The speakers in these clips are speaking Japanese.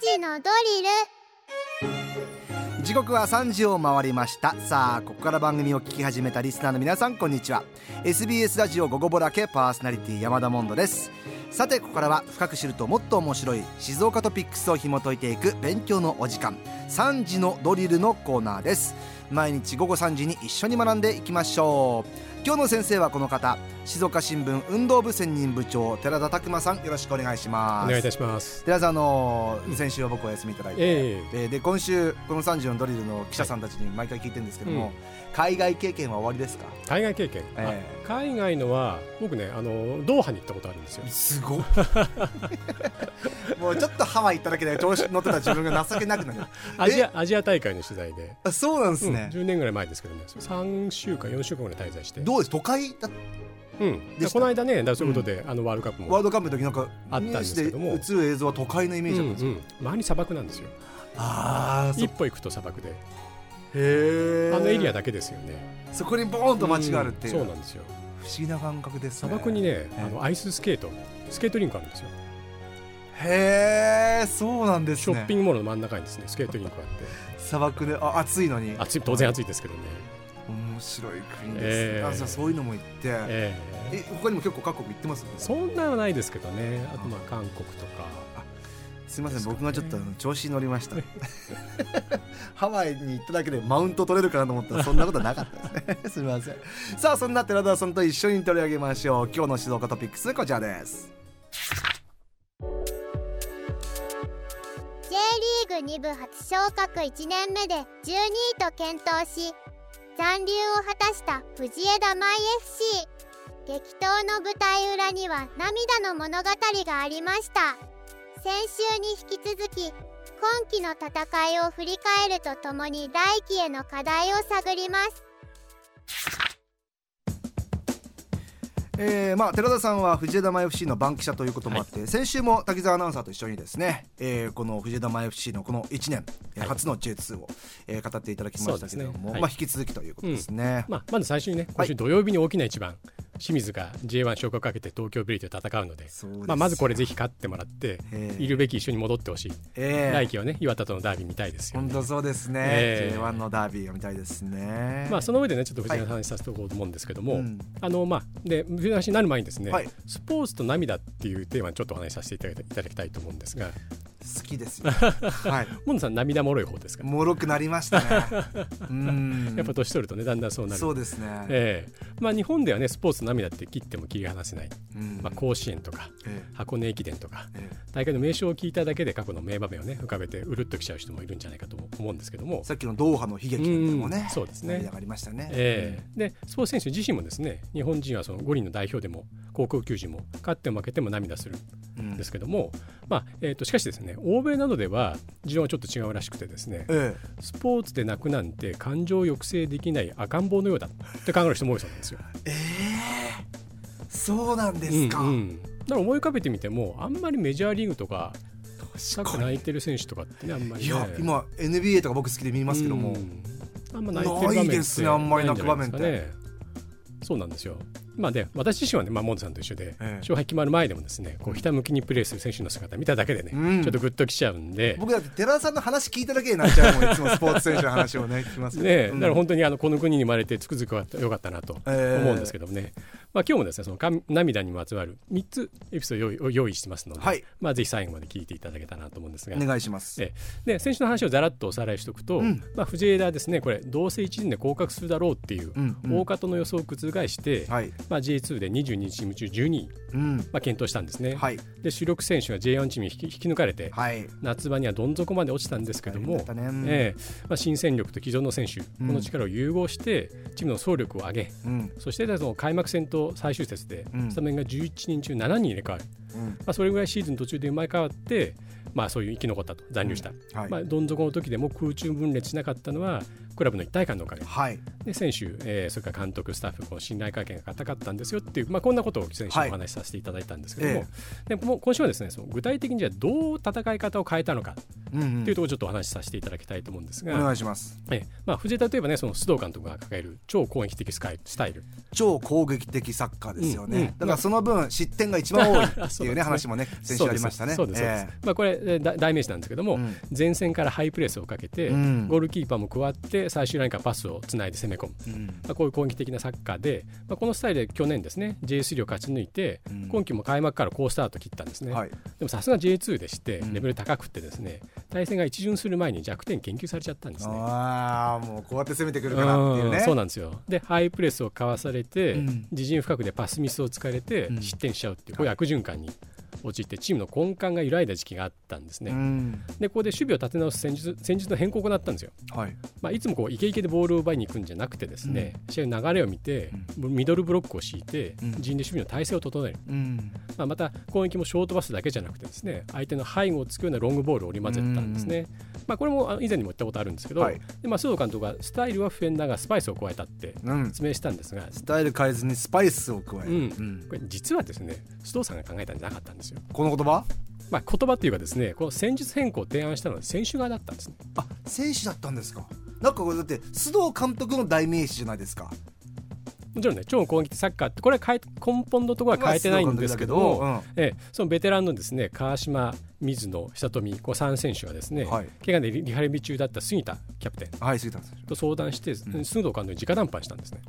時のドリル。時刻は3時を回りました。さあ、ここから番組を聞き始めたリスナーの皆さん、こんにちは。 SBS ラジオ午後ぼらけパーソナリティ山田モンドです。さて、ここからは深く知るともっと面白い静岡トピックスを紐解いていく勉強のお時間、3時のドリルのコーナーです。毎日午後3時に一緒に学んでいきましょう。今日の先生はこの方、静岡新聞運動部専任部長、寺田拓真さん、よろしくお願いします。お願いいたします。寺田さん、先週は僕お休みいただいて、で今週この3時のドリルの記者さんたちに毎回聞いてるんですけども、海外経験は終わりですか？海外経験、海外のは僕ね、ドーハに行ったことあるんですよ。すごいもうちょっとハワイ行っただけで調子乗ってた自分が情けなくなるアジア大会の取材で。あ、そうなんですね。10年ぐらい前ですけどね、3週間4週間ぐらい滞在して。どうです？都会だった。この間ね、そういうことで、ワールドカップもワールドカップの時なんかあったんですけども、映る映像は都会のイメージだったんですよ。周り砂漠なんですよ。一歩行くと砂漠で、あのエリアだけですよね。そこにボーンと街があるっていう、そうなんですよ。不思議な感覚ですね。砂漠にね、アイススケートリンクあるんですよ。へー、そうなんですね。ショッピングモールの真ん中にですね、スケートリンクがあって砂漠で、暑いのに。当然暑いですけどね。面白い国ですね。そういうのも行って、他にも結構各国行ってますね。そんなはないですけどね。あと韓国とか。すいません、僕がちょっと調子に乗りましたハワイに行っただけでマウント取れるかなと思ったら、そんなことはなかったですねすみません。さあ、そんな寺田さんと一緒に取り上げましょう。今日の静岡トピックス、こちらです。J リーグ2部初昇格1年目で12位と健闘し、残留を果たした藤枝舞 FC。 激闘の舞台裏には涙の物語がありました。先週に引き続き、今季の戦いを振り返るとともに来季への課題を探ります。寺田さんは藤枝舞 FC の番記者ということもあって、先週も滝沢アナウンサーと一緒にですね、この藤枝舞 FC のこの1年、初の J2 を、語っていただきましたけれども、引き続きということですね。まず最初にね、今週土曜日に大きな一番、清水が J1 昇格をかけて東京ヴィリと戦うので、まずこれぜひ勝ってもらって、いるべき一緒に戻ってほしい。来季はね、岩田とのダービー見たいですよね。本当そうですね、J1 のダービーを見たいですね。その上でね、ちょっと藤枝の話させておこうと思うんですけども、藤枝の話になる前にですね、スポーツと涙っていうテーマにちょっとお話しさせていただきたいと思うんですが。好きですよ、モンドさん、涙もろい方ですか？もろくなりましたねやっぱ年取るとね、だんだんそうなる。そうですね、日本ではね、スポーツ涙って切っても切り離せない、甲子園とか、箱根駅伝とか、大会の名称を聞いただけで過去の名場面をね、浮かべてうるっときちゃう人もいるんじゃないかと思うんですけども、さっきのドーハの悲劇なんてもね、そうですね、ありましたね。で、スポーツ選手自身もですね、日本人はその五輪の代表でも高校球児も勝っても負けても涙するんですけども、しかしですね、欧米などでは事情はちょっと違うらしくてですね、スポーツで泣くなんて感情を抑制できない赤ん坊のようだって考える人も多いそうなんですよそうなんですか。だから思い浮かべてみても、あんまりメジャーリーグとか泣いてる選手とかってね、あんまり、ね、いや、今 NBA とか僕好きで見ますけども、あんま泣いてる場面ってないですね。あんまり泣く場面って。そうなんですよ。で、私自身はね、モンドさんと一緒で、勝敗決まる前でもですね、こうひたむきにプレーする選手の姿見ただけでね、ちょっとグッときちゃうんで。僕だって寺田さんの話聞いただけになっちゃうもんいつもスポーツ選手の話をね聞きますよね。だから本当にこの国に生まれてつくづく良かったなと思うんですけどもね、今日もですね、その涙にまつわる3つエピソードを用意してますので、ぜひ最後まで聞いていただけたなと思うんですが、お願いします。で、先週の話をざらっとおさらいしておくと、藤枝ですね、これどうせ1年で降格するだろうっていう大方の予想を覆して、J2 で22チーム中12位、検討したんですね。で、主力選手が J1 チームに引き抜かれて、夏場にはどん底まで落ちたんですけども、新戦力と既存の選手、この力を融合してチームの総力を上げ、そしてその開幕戦と最終節でスタメンが11人中7人入れ替わる、それぐらいシーズン途中で生まれ変わって、そういう生き残ったと、残留した、どん底の時でも空中分裂しなかったのはクラブの一体感のおかげ、で選手、それから監督、スタッフ、この信頼関係が固かったんですよっていう、こんなことを先週お話しさせていただいたんですけども、でも今週はですね、その具体的にじゃあどう戦い方を変えたのかというところをちょっとお話しさせていただきたいと思うんですが、お願いします。藤枝といえばね、その須藤監督が抱える超攻撃的スタイル、超攻撃的サッカーですよね、だからその分失点が一番多いっていうね話もね先週ありましたね。これ代名詞なんですけども、前線からハイプレスをかけて、ゴールキーパーも加わって最終ラインからパスをつないで攻め込む、こういう攻撃的なサッカーで、このスタイルで去年ですね J3 を勝ち抜いて、今季も開幕から好スタート切ったんですね、でもさすが J2 でしてレベル高くってですね、対戦が一巡する前に弱点研究されちゃったんですね。もうこうやって攻めてくるかなっていうね。そうなんですよ。でハイプレスをかわされて、自陣深くでパスミスを突かれて失点しちゃうっていう、こういう悪循環に陥ってチームの根幹が揺らいだ時期があったんですね、でここで守備を立て直す戦術の変更を行ったんですよ、いつもこうイケイケでボールを奪いに行くんじゃなくてですね、試合の流れを見て、ミドルブロックを敷いて、陣で守備の体勢を整える、また攻撃もショートパスだけじゃなくてですね、相手の背後をつくようなロングボールを織り交ぜたんですね、これも以前にも言ったことあるんですけど、で須藤監督がスタイルはフェンダーがスパイスを加えたって説明したんですが、スタイル変えずにスパイスを加える、これ実はですね須藤さんが考えたんじゃなかったんです。この言葉、言葉っていうかですね、この戦術変更を提案したのは選手側だったんですね。あ、選手だったんですか。なんかこれだって須藤監督の代名詞じゃないですか。もちろんね、超攻撃サッカーってこれは根本のところは変えてないんですけども、そのベテランのですね川島、水野、久富、こう3選手がですね、怪我でリハビリ中だった杉田キャプテン、杉田と相談して、須藤監督に直談判したんですね。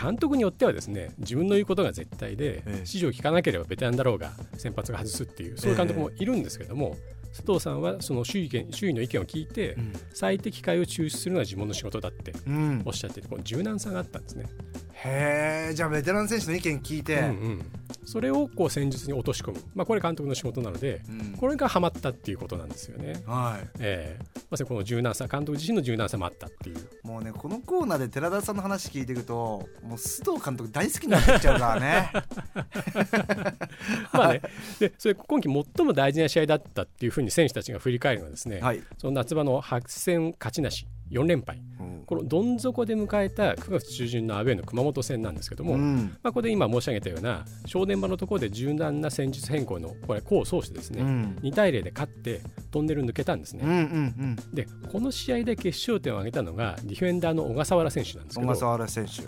監督によってはですね、自分の言うことが絶対で、指示を聞かなければベテランだろうが先発が外すっていう、そういう監督もいるんですけども、須藤さんはその周囲の意見を聞いて、最適解を抽出するのは自分の仕事だっておっしゃっていて、この柔軟さがあったんですね。へえ、じゃあベテラン選手の意見聞いて、それをこう戦術に落とし込む、これ監督の仕事なので、これがハマったっていうことなんですよね。まさにこの柔軟さ、監督自身の柔軟さもあったっていう。もうね、このコーナーで寺田さんの話聞いていくと、もう須藤監督大好きになってきちゃうからね。でそれ今季最も大事な試合だったっていうふうに選手たちが振り返るのはですね、その夏場の8戦勝ちなし4連敗、このどん底で迎えた9月中旬のアウェーの熊本戦なんですけども、ここで今申し上げたような正念場のところで柔軟な戦術変更のこれ功を奏してですね、2対0で勝ってトンネル抜けたんですね、でこの試合で決勝点を挙げたのがディフェンダーの小笠原選手なんですけど、小笠原選手、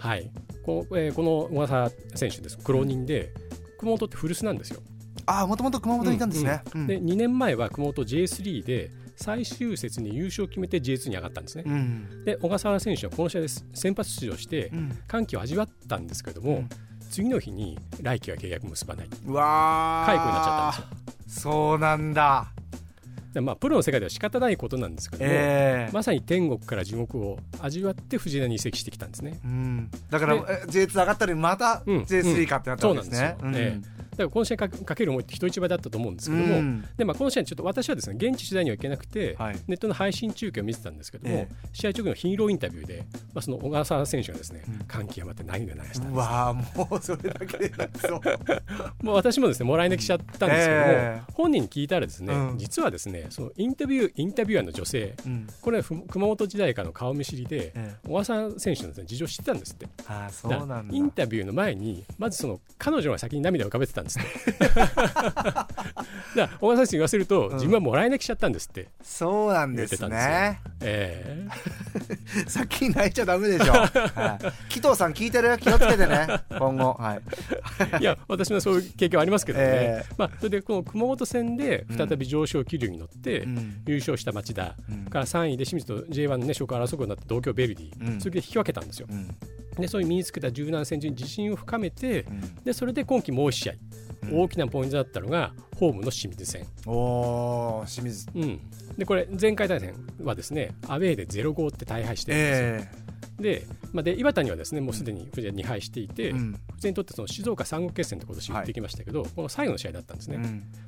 この小笠原選手です。苦労人で、熊本って古巣なんですよ。もともと熊本にいたんですね、で2年前は熊本 J3 で最終節に優勝を決めて J2 に上がったんですね、で小笠原選手はこの試合で先発出場して歓喜を味わったんですけども、次の日に来季は契約結ばない、うわ解雇になっちゃったんですよ。そうなんだ。プロの世界では仕方ないことなんですけども、まさに天国から地獄を味わって藤枝に移籍してきたんですね、だから J2 上がったのにまた J3 かってなったんですね。だからこの試合かける思いって人一倍だったと思うんですけども、でこの試合ちょっと私はですね現地取材には行けなくて、ネットの配信中継を見てたんですけども、試合直後のヒーローインタビューで、その小笠原選手がですね、歓喜余って涙流したんです。もうそれだけでもう私もですねもらい泣きしちゃったんですけども、本人に聞いたらですね、実はですねそのインタビュアーの女性、これは熊本時代からの顔見知りで、小笠原選手のですね事情を知ってたんですって。そうなんだ。インタビューの前にまずその彼女が先に涙を浮かべてたんです。だ小川さんに言わせると、自分はもらい泣きしちゃったんですって。そうなんですね。先に泣いちゃダメでしょ。紀藤さん聞いてる？気をつけてね。今後、いや私もそういう経験はありますけどね。それでこの熊本戦で再び上昇気流に乗って優勝した町田から3位で清水と J1 のね昇格争うようになって同郷ベルディ、それで引き分けたんですよ。でそういう身につけた柔軟戦術に自信を深めて、でそれで今季もう1試合、大きなポイントだったのがホームの清水戦。清水、でこれ前回対戦はですねアウェーで 0-5 って大敗してるんですよ。で岩田にはですねもうすでに藤枝2敗していて、藤枝にとってその静岡三国決戦って今年言ってきましたけど、この最後の試合だったんですね、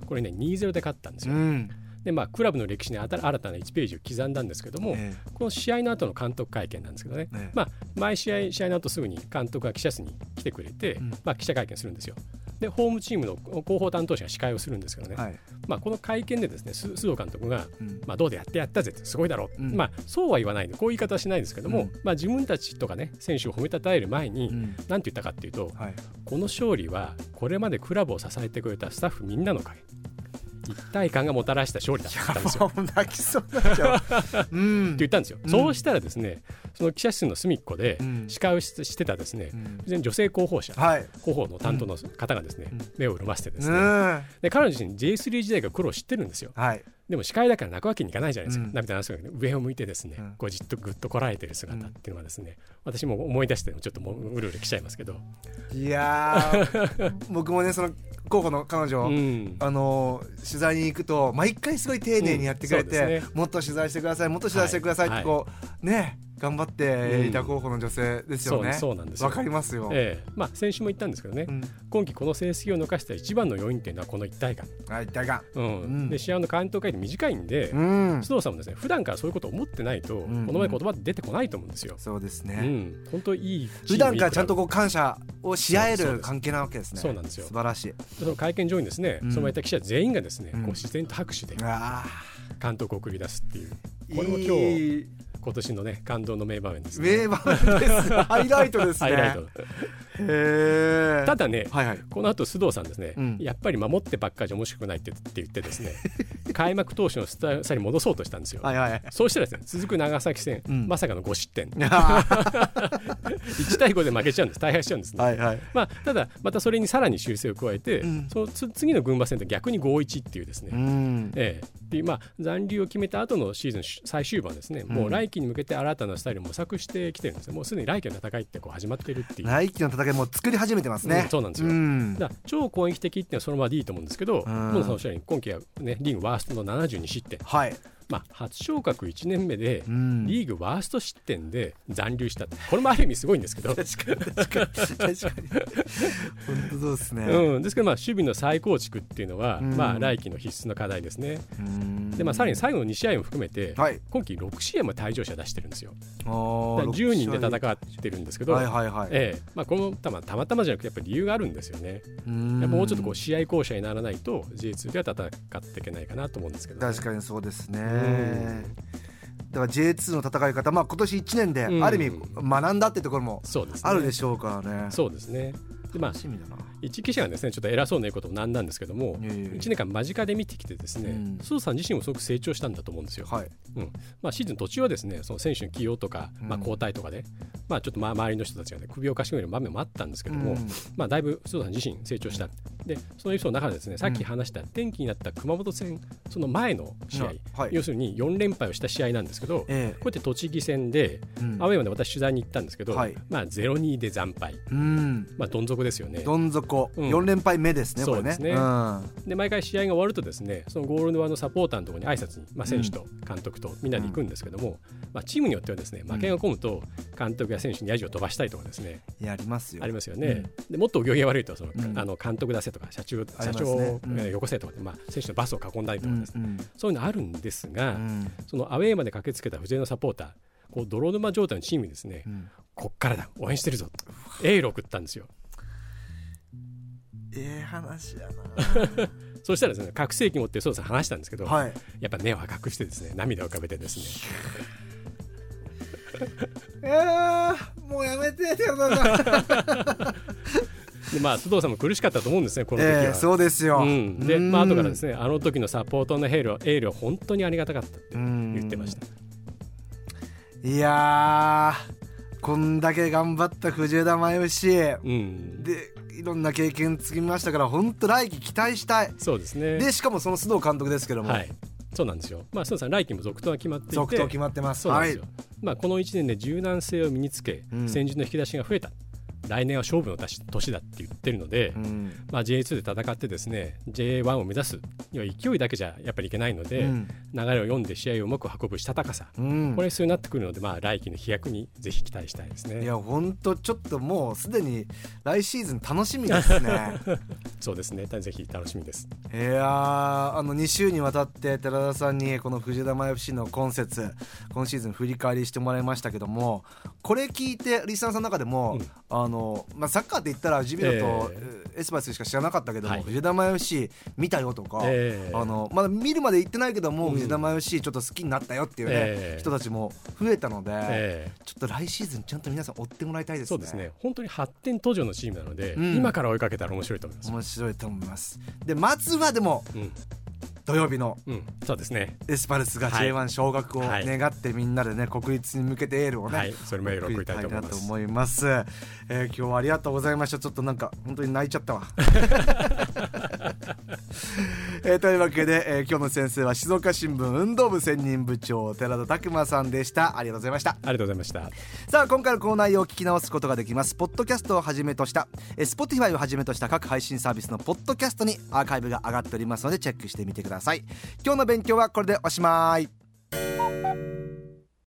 これね 2-0 で勝ったんですよ、でクラブの歴史に新たな1ページを刻んだんですけども、この試合の後の監督会見なんですけどね、毎試合の後すぐに監督が記者室に来てくれて、記者会見するんですよ。でホームチームの広報担当者が司会をするんですけどね、この会見でですね須藤監督が、どうでやったぜってすごいだろう、そうは言わないでこういう言い方はしないんですけども、自分たちとかね選手を褒めたたえる前に何て言ったかっていうと、この勝利はこれまでクラブを支えてくれたスタッフみんなのおかげ、一体感がもたらした勝利だったんですよ。泣きそうになっちゃううんって言ったんですよ、うん、そうしたらですね、その記者室の隅っこで司会をしてたですね、うん、女性広報者、はい、広報の担当の方がですね、うん、目を潤ませてですね、うん、で彼女自身 J3 時代が苦労を知ってるんですよ、はい、でも司会だから泣くわけにいかないじゃないですか、うん、涙流すわけで上を向いてですね、うん、こうじっとぐっとこらえてる姿っていうのはですね、うん、私も思い出してちょっともううるうるきちゃいますけど、いや僕もねその候補の彼女、うん、取材に行くと毎回すごい丁寧にやってくれて、うんね、もっと取材してくださいもっと取材してくださいってこう、はい、ね頑張っていた候補の女性ですよね、うん、そうなんですよ、わかりますよ、まあ、先週も言ったんですけどね、うん、今季この成績を残した一番の要因というのはこの一体感、あ一体感、うんうん、で試合の関東会で短いんで、うん、須藤さんもですね普段からそういうことを思ってないと、うん、この前言葉って出てこないと思うんですよ、うん、そうですね、うん、本当いい普段からちゃんとこう感謝をし合える関係なわけですね。そうなんですよ、素晴らしい。その会見上にですね、うん、そのやった記者全員がですね、うん、こう自然と拍手で監督を送り出すっていう、これも今年のね感動の名場面ですね。名場面ですハイライトですねハイライト。へただね、はいはい、この後須藤さんですね、うん、やっぱり守ってばっかりじゃ面白くないって言ってですね開幕投手のスターに戻そうとしたんですよ、はいはいはい、そうしたらですね続く長崎戦、うん、まさかの5失点1対5で負けちゃうんです、大敗しちゃうんですね、はいはい、まあ、ただまたそれにさらに修正を加えて、うん、その次の群馬戦で逆に 5-1 っていうですね、うんでまあ、残留を決めた後のシーズン最終盤ですね、もう来季に向けて新たなスタイルを模索してきてるんですよ。もうすでに来季の戦いってこう始まってるっていう、来季の戦いもう作り始めてますね、うん、そうなんですよ、うん、だ超攻撃的っていうのはそのままでいいと思うんですけど、野田さんおっしゃるように今季は、ね、リーグワーストの72失点、はい、まあ、初昇格1年目でリーグワースト失点で残留したって、これもある意味すごいんですけど確かに本当そうですね、うん、ですけどまあ守備の再構築っていうのはまあ来季の必須の課題ですね。でまあさらに最後の2試合も含めて今季6試合も退場者出してるんですよ、はい、だ10人で戦ってるんですけど、はいはいはい、まあ、このたまたまじゃなくてやっぱり理由があるんですよね。やっぱもうちょっとこう試合巧者にならないと J2 では戦っていけないかなと思うんですけど、ね、確かにそうですね。だから J2 の戦い方、まあ、今年1年である意味学んだってところもあるでしょうからね。そうですね。でまあ、楽しみだな。一記者がですねちょっと偉そうな言うこともなんなんですけども、1年間間近で見てきてですね、うん、須藤さん自身もすごく成長したんだと思うんですよ、はい、うん、まあ、シーズン途中はですねその選手の起用とか、まあ、交代とかで、うん、まあ、ちょっと周りの人たちが、ね、首をかしげる場面もあったんですけども、うん、まあ、だいぶ須藤さん自身成長した。でそのエピソードの中でですね、さっき話した転機になった熊本戦、その前の試合、うん、はい、要するに4連敗をした試合なんですけど、こうやって栃木戦で、うん、アウェイまで私取材に行ったんですけど、はい、まあ、0-2 で惨敗、うん、まあ、どん底ですよね。どん底、うん、4連敗目ですね、そうですね、これね、うん、で毎回試合が終わるとですねそのゴールド側のサポーターのところに挨拶に、まあ、選手と監督とみんなで行くんですけども、うん、まあ、チームによってはですね負けが込むと監督や選手にヤジを飛ばしたりとかですね、やりますよ、ありますよね、うん、でもっとお行儀が悪いとその、うん、監督出せとか社長をよこせとかで、まあ、選手のバスを囲んだりとかですね、うんうん、そういうのあるんですが、うん、そのアウェーまで駆けつけた藤江のサポーター、こう泥沼状態のチームにですね、うん、こっからだ応援してるぞとエールを送ったんですよ。話やなそうしたらですね拡声器持って須藤さん話したんですけど、はい、やっぱ目を赤くしてですね涙を浮かべてですねもうやめてよで、まあ、須藤さんも苦しかったと思うんですねこの時は、そうですよ、うん、で、まあ後からですねあの時のサポートのエールは本当にありがたかったって言ってました。いやこんだけ頑張った藤枝真由美、うん、でいろんな経験つきましたから本当来季期待したい。そうですね。でしかもその須藤監督ですけども、はい、そうなんですよ、まあ、須藤さん来季も続投が決まっていて、続投決まってます。そうなんですよ、はい、まあ、この1年で柔軟性を身につけ、うん、戦術の引き出しが増えた、来年は勝負の年だって言ってるので、うん、まあ、J2 で戦ってですね J1 を目指すには勢いだけじゃやっぱりいけないので、うん、流れを読んで試合をうまく運ぶしたたかさ、うん、これ必要になってくるので、まあ、来季の飛躍にぜひ期待したいですね。いや本当ちょっともうすでに来シーズン楽しみですねそうですね、ぜひ楽しみです。いや2週にわたって寺田さんにこの藤枝真由美の今節今シーズン振り返りしてもらいましたけども、これ聞いてリスナーさんの中でも、うん、まあ、サッカーって言ったらジビロとエスパルスしか知らなかったけども、はい、藤枝真由美見たよとか、まだ見るまで行ってないけども、うん、藤枝真由美ちょっと好きになったよっていうね、人たちも増えたので、ちょっと来シーズンちゃんと皆さん追ってもらいたいですね。そうですね、本当に発展途上のチームなので、うん、今から追いかけたら面白いと思います。面白いと思います。でまずはでも、うん、土曜日の、うん、そうですね、エスパルスが J1 昇格を願ってみんなでね、国立に向けてエールをね、はい、それもエールを送りたいと思います。今日はありがとうございました。ちょっとなんか本当に泣いちゃったわというわけで、今日の先生は静岡新聞運動部専任部長寺田拓馬さんでした。ありがとうございました。ありがとうございました。さあ、今回のコーナーを聞き直すことができます。ポッドキャストをはじめとした Spotify をはじめとした各配信サービスのポッドキャストにアーカイブが上がっておりますので、チェックしてみてください。今日の勉強はこれでおしまい。